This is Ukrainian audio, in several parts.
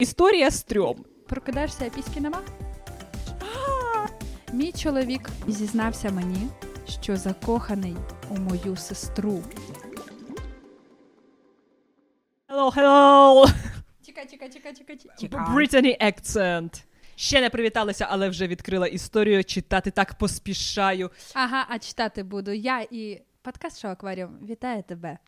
Історія стрьом. Прокидаєшся, а піськи нема? Мій чоловік зізнався мені, що закоханий у мою сестру. Hello, hello! Чекай. Brittany accent. Ще не привіталася, але вже відкрила історію. Читати так поспішаю. Ага, а читати буду я і подкаст «Шоу Акваріум» вітає тебе.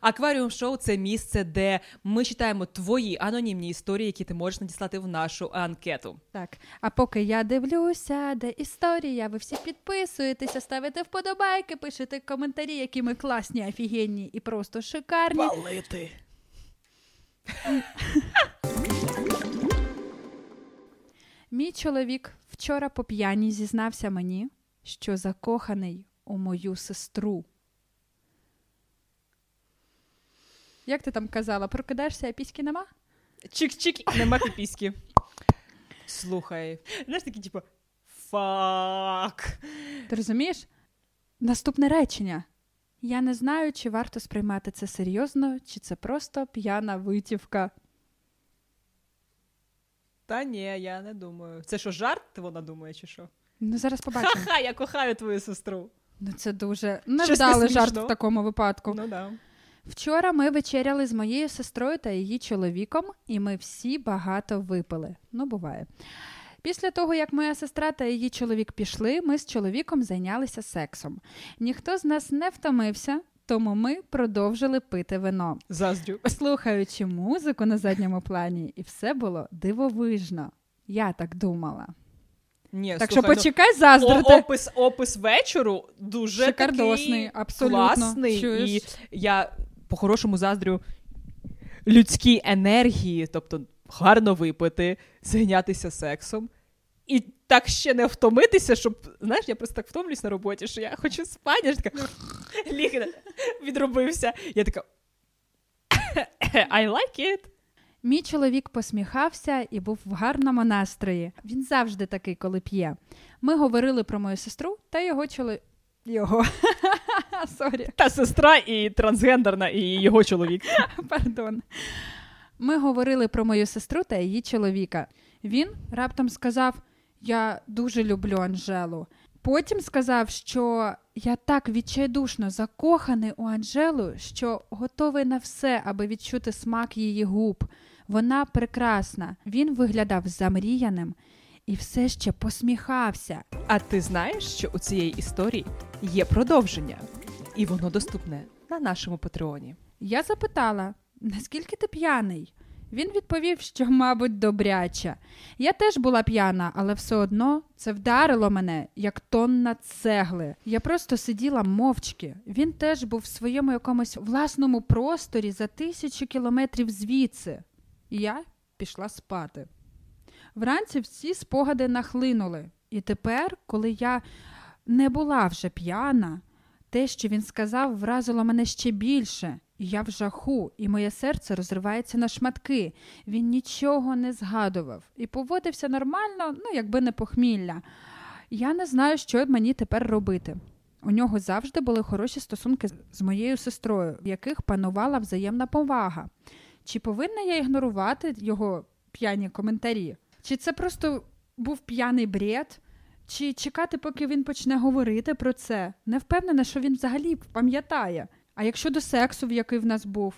Акваріум Шоу – це місце, де ми читаємо твої анонімні історії, які ти можеш надіслати в нашу анкету. Так, а поки я дивлюся, де історія, ви всі підписуєтеся, ставите вподобайки, пишете коментарі, які ми класні, офігенні і просто шикарні. Валити! Мій чоловік вчора по п'яні зізнався мені, що закоханий у мою сестру. Як ти там казала? Прокидаєшся, а піськи нема? Чик-чик, нема ти піськи. Слухай. Знаєш, такі, типу, фак. Ти розумієш? Наступне речення. Я не знаю, чи варто сприймати це серйозно, чи це просто п'яна витівка. Та ні, я не думаю. Це що, жарт вона думає, чи що? Ну, зараз побачимо. Ха-ха, я кохаю твою сестру. Ну, це дуже невдалий жарт в такому випадку. Ну, да. Вчора ми вечеряли з моєю сестрою та її чоловіком, і ми всі багато випили. Ну, буває. Після того, як моя сестра та її чоловік пішли, ми з чоловіком зайнялися сексом. Ніхто з нас не втомився, тому ми продовжили пити вино. Заздрю. Слухаючи музику на задньому плані, і все було дивовижно. Я так думала. Ні, так слухай, що почекай заздрити. Опис вечору дуже шикардосний, такий класний. Чуєш? І я по-хорошому заздрю людській енергії, тобто гарно випити, зайнятися сексом і так ще не втомитися, щоб, знаєш, я просто так втомлюсь на роботі, що я хочу спати, я ж така лігна, відробився. Я така I like it. Мій чоловік посміхався і був в гарному настрої. Він завжди такий, коли п'є. Ми говорили про мою сестру та його чоловік. Його. Сорі. Та сестра і трансгендерна, і його чоловік. Пардон. Ми говорили про мою сестру та її чоловіка. Він раптом сказав, я дуже люблю Анжелу. Потім сказав, що я так відчайдушно закоханий у Анжелу, що готовий на все, аби відчути смак її губ. Вона прекрасна. Він виглядав замріяним і все ще посміхався. А ти знаєш, що у цієї історії є продовження? І воно доступне на нашому Patreon. Я запитала, наскільки ти п'яний? Він відповів, що, мабуть, добряче. Я теж була п'яна, але все одно це вдарило мене, як тонна цегли. Я просто сиділа мовчки. Він теж був в своєму якомусь власному просторі за 1000 кілометрів звідси. І я пішла спати. Вранці всі спогади нахлинули. І тепер, коли я не була вже п'яна, те, що він сказав, вразило мене ще більше. Я в жаху, і моє серце розривається на шматки. Він нічого не згадував і поводився нормально, ну, якби не похмілля. Я не знаю, що мені тепер робити. У нього завжди були хороші стосунки з моєю сестрою, в яких панувала взаємна повага. Чи повинна я ігнорувати його п'яні коментарі? Чи це просто був п'яний бред? Чи чекати, поки він почне говорити про це? Не впевнена, що він взагалі пам'ятає. А якщо до сексу, в який в нас був,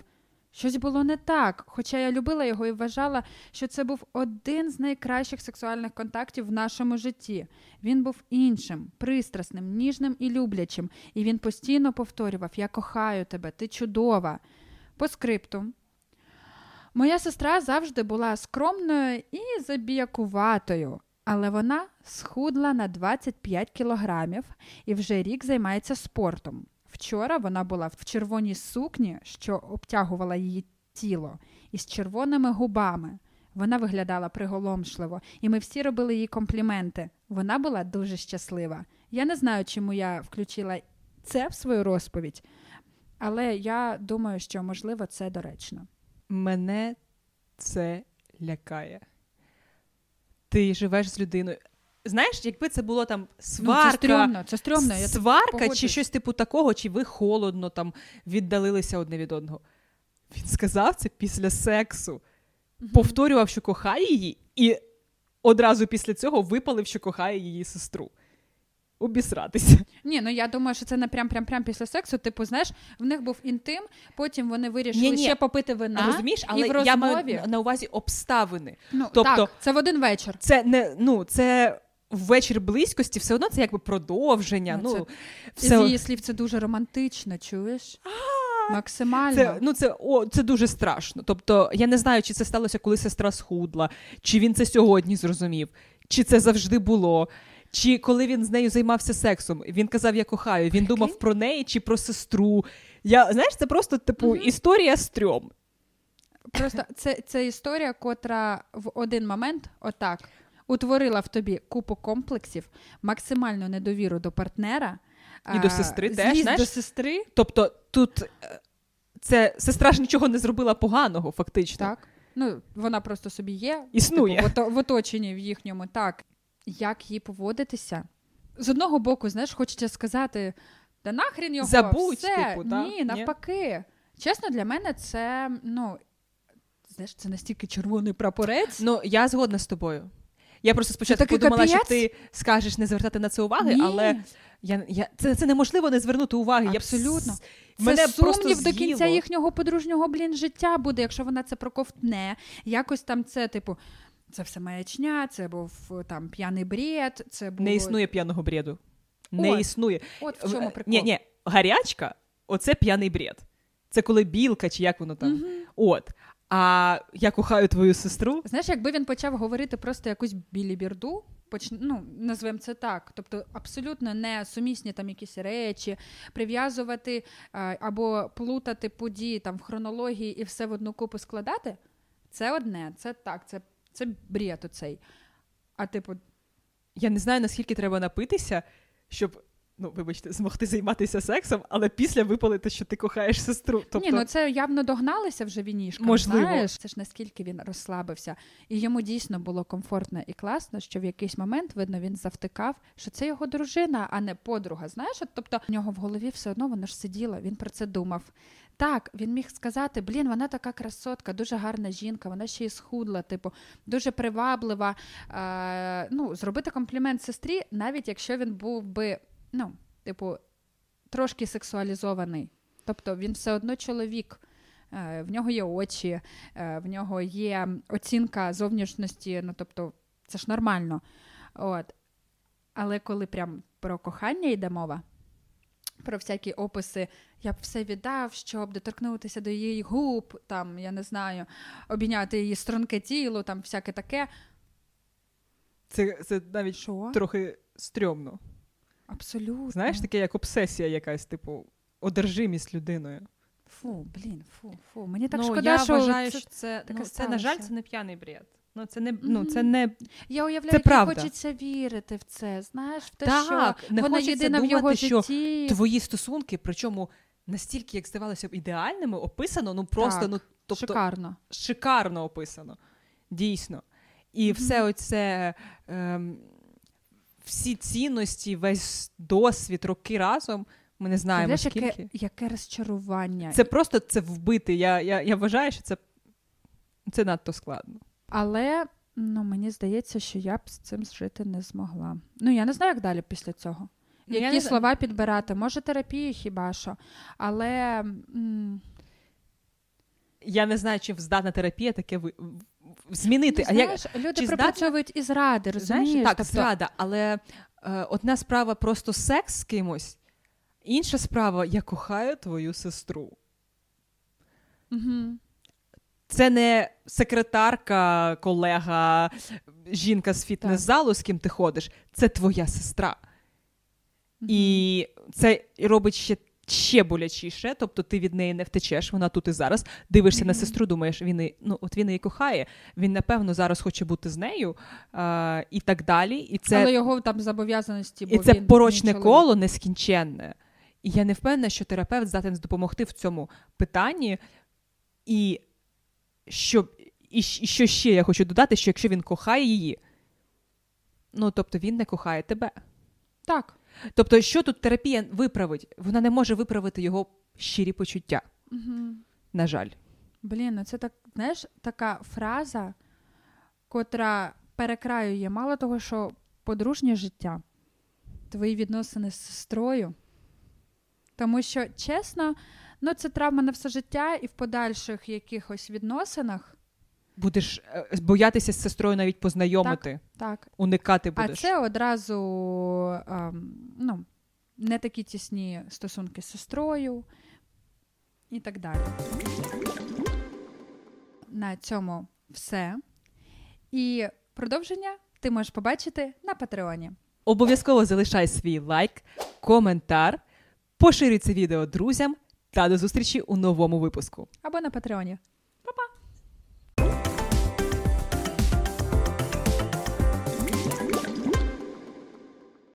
щось було не так, хоча я любила його і вважала, що це був один з найкращих сексуальних контактів в нашому житті. Він був іншим, пристрасним, ніжним і люблячим, і він постійно повторював «Я кохаю тебе, ти чудова». По скрипту. Моя сестра завжди була скромною і забіякуватою, але вона схудла на 25 кілограмів і вже рік займається спортом. Вчора вона була в червоній сукні, що обтягувала її тіло, із червоними губами. Вона виглядала приголомшливо, і ми всі робили їй компліменти. Вона була дуже щаслива. Я не знаю, чому я включила це в свою розповідь, але я думаю, що, можливо, це доречно. Мене це лякає. Ти живеш з людиною... Знаєш, якби це було там сварка, ну, це стрьомно. Сварка чи щось типу такого, чи ви холодно там віддалилися одне від одного. Він сказав це після сексу. повторював, що кохає її, і одразу після цього випалив, що кохає її сестру. Обісратися. Ні, ну я думаю, що це не прям-прям-прям після сексу. Типу, знаєш, в них був інтим, потім вони вирішили ще попити вина. Розумієш, але і в розмові... я маю на увазі обставини. Ну, тобто, так, це в один вечір. Це не, ну, це вечір близькості, все одно це якби продовження. Ну, це... все... З її слів, це дуже романтично, чуєш? Максимально. Це дуже страшно. Тобто, я не знаю, чи це сталося, коли сестра схудла, чи він це сьогодні зрозумів, чи це завжди було. Чи коли він з нею займався сексом, він казав, я кохаю, він думав про неї чи про сестру. Знаєш, це просто, типу, історія стрьом. Просто це історія, котра в один момент отак утворила в тобі купу комплексів, максимальну недовіру до партнера. І до сестри теж, знаєш? До сестри. Тобто тут сестра ж нічого не зробила поганого, фактично. Так. Ну, вона просто собі є. Існує. Типу, в оточенні в їхньому, так. Як їй поводитися? З одного боку, знаєш, хочеться сказати, та нахрін його, забудь, все. Типу, да? Ні, навпаки. Ні. Чесно, для мене це, знаєш, це настільки червоний прапорець. Ну, я згодна з тобою. Я просто спочатку подумала, що ти скажеш не звертати на це уваги, ні. Але це неможливо не звернути уваги. Абсолютно. Це сумнів до кінця їхнього подружнього, життя буде, якщо вона це проковтне. Якось там це, типу, це все маячня, це був там п'яний бред, це було... Не існує п'яного бреду. Не існує. От в чому прикол. Ні, гарячка, оце п'яний бред. Це коли білка, чи як воно там. Угу. От. А я кохаю твою сестру. Знаєш, якби він почав говорити просто якусь біліберду, назвемо це так, тобто абсолютно не сумісні там якісь речі, прив'язувати або плутати події там в хронології і все в одну купу складати, це одне, це так, це бред оцей. А типу... Я не знаю, наскільки треба напитися, щоб, змогти займатися сексом, але після випалити, що ти кохаєш сестру. Тобто... Ні, це явно догналися вже вінішком. Можливо. Знаєш? Це ж наскільки він розслабився. І йому дійсно було комфортно і класно, що в якийсь момент, видно, він завтикав, що це його дружина, а не подруга. Знаєш? Тобто в нього в голові все одно воно ж сиділо, він про це думав. Так, він міг сказати, вона така красотка, дуже гарна жінка, вона ще й схудла, типу, дуже приваблива. Зробити комплімент сестрі, навіть якщо він був би, трошки сексуалізований. Тобто він все одно чоловік, в нього є очі, в нього є оцінка зовнішності, це ж нормально. От. Але коли прям про кохання йде мова, про всякі описи, я б все віддав, щоб доторкнутися до її губ, там, я не знаю, обійняти її струнке тіло, там, всяке таке. Це навіть трохи стрьомно. Абсолютно. Знаєш, таке як обсесія якась, типу, одержимість людиною. Фу, мені так шкода, що... Я вважаю, що це, на жаль, це не п'яний бред. Це не Я уявляю, як хочеться вірити в це, знаєш, в те, що не вона єдина в його житті. Твої стосунки, причому настільки, як здавалося б, ідеальними, описано, просто, так, шикарно описано, дійсно. І все оце, всі цінності, весь досвід, роки разом, ми не знаємо, скільки. Яке розчарування. Це просто це вбити, я вважаю, що це надто складно. Але, мені здається, що я б з цим жити не змогла. Я не знаю, як далі після цього. Які слова підбирати? Може, терапію хіба що. Але... Я не знаю, чи здатна терапія таке змінити. Знаєш, люди припрацьовують і зради, розумієш? Знаєш, так, зрада. Але одна справа просто секс з кимось, інша справа я кохаю твою сестру. Угу. Це не секретарка, колега, жінка з фітнес-залу, з ким ти ходиш. Це твоя сестра. І це робить ще болячіше. Тобто ти від неї не втечеш, вона тут і зараз. Дивишся на сестру, думаєш, він її кохає. Він, напевно, зараз хоче бути з нею і так далі. І це, але його там зобов'язаності. І це порочне коло нескінченне. І я не впевнена, що терапевт здатен допомогти в цьому питанні. І що ще я хочу додати, що якщо він кохає її, тобто він не кохає тебе. Так. Тобто, що тут терапія виправить? Вона не може виправити його щирі почуття. Угу. На жаль. Блін, ну це так, знаєш, така фраза, котра перекраює мало того, що подружнє життя, твої відносини з сестрою. Тому що, чесно, ну це травма на все життя, і в подальших якихось відносинах будеш боятися з сестрою навіть познайомити. Так, так. Уникати будеш. А це одразу ну, не такі тісні стосунки з сестрою і так далі. На цьому все. І продовження ти можеш побачити на Патреоні. Обов'язково залишай свій лайк, коментар, поширюй це відео друзям та до зустрічі у новому випуску. Або на Патреоні.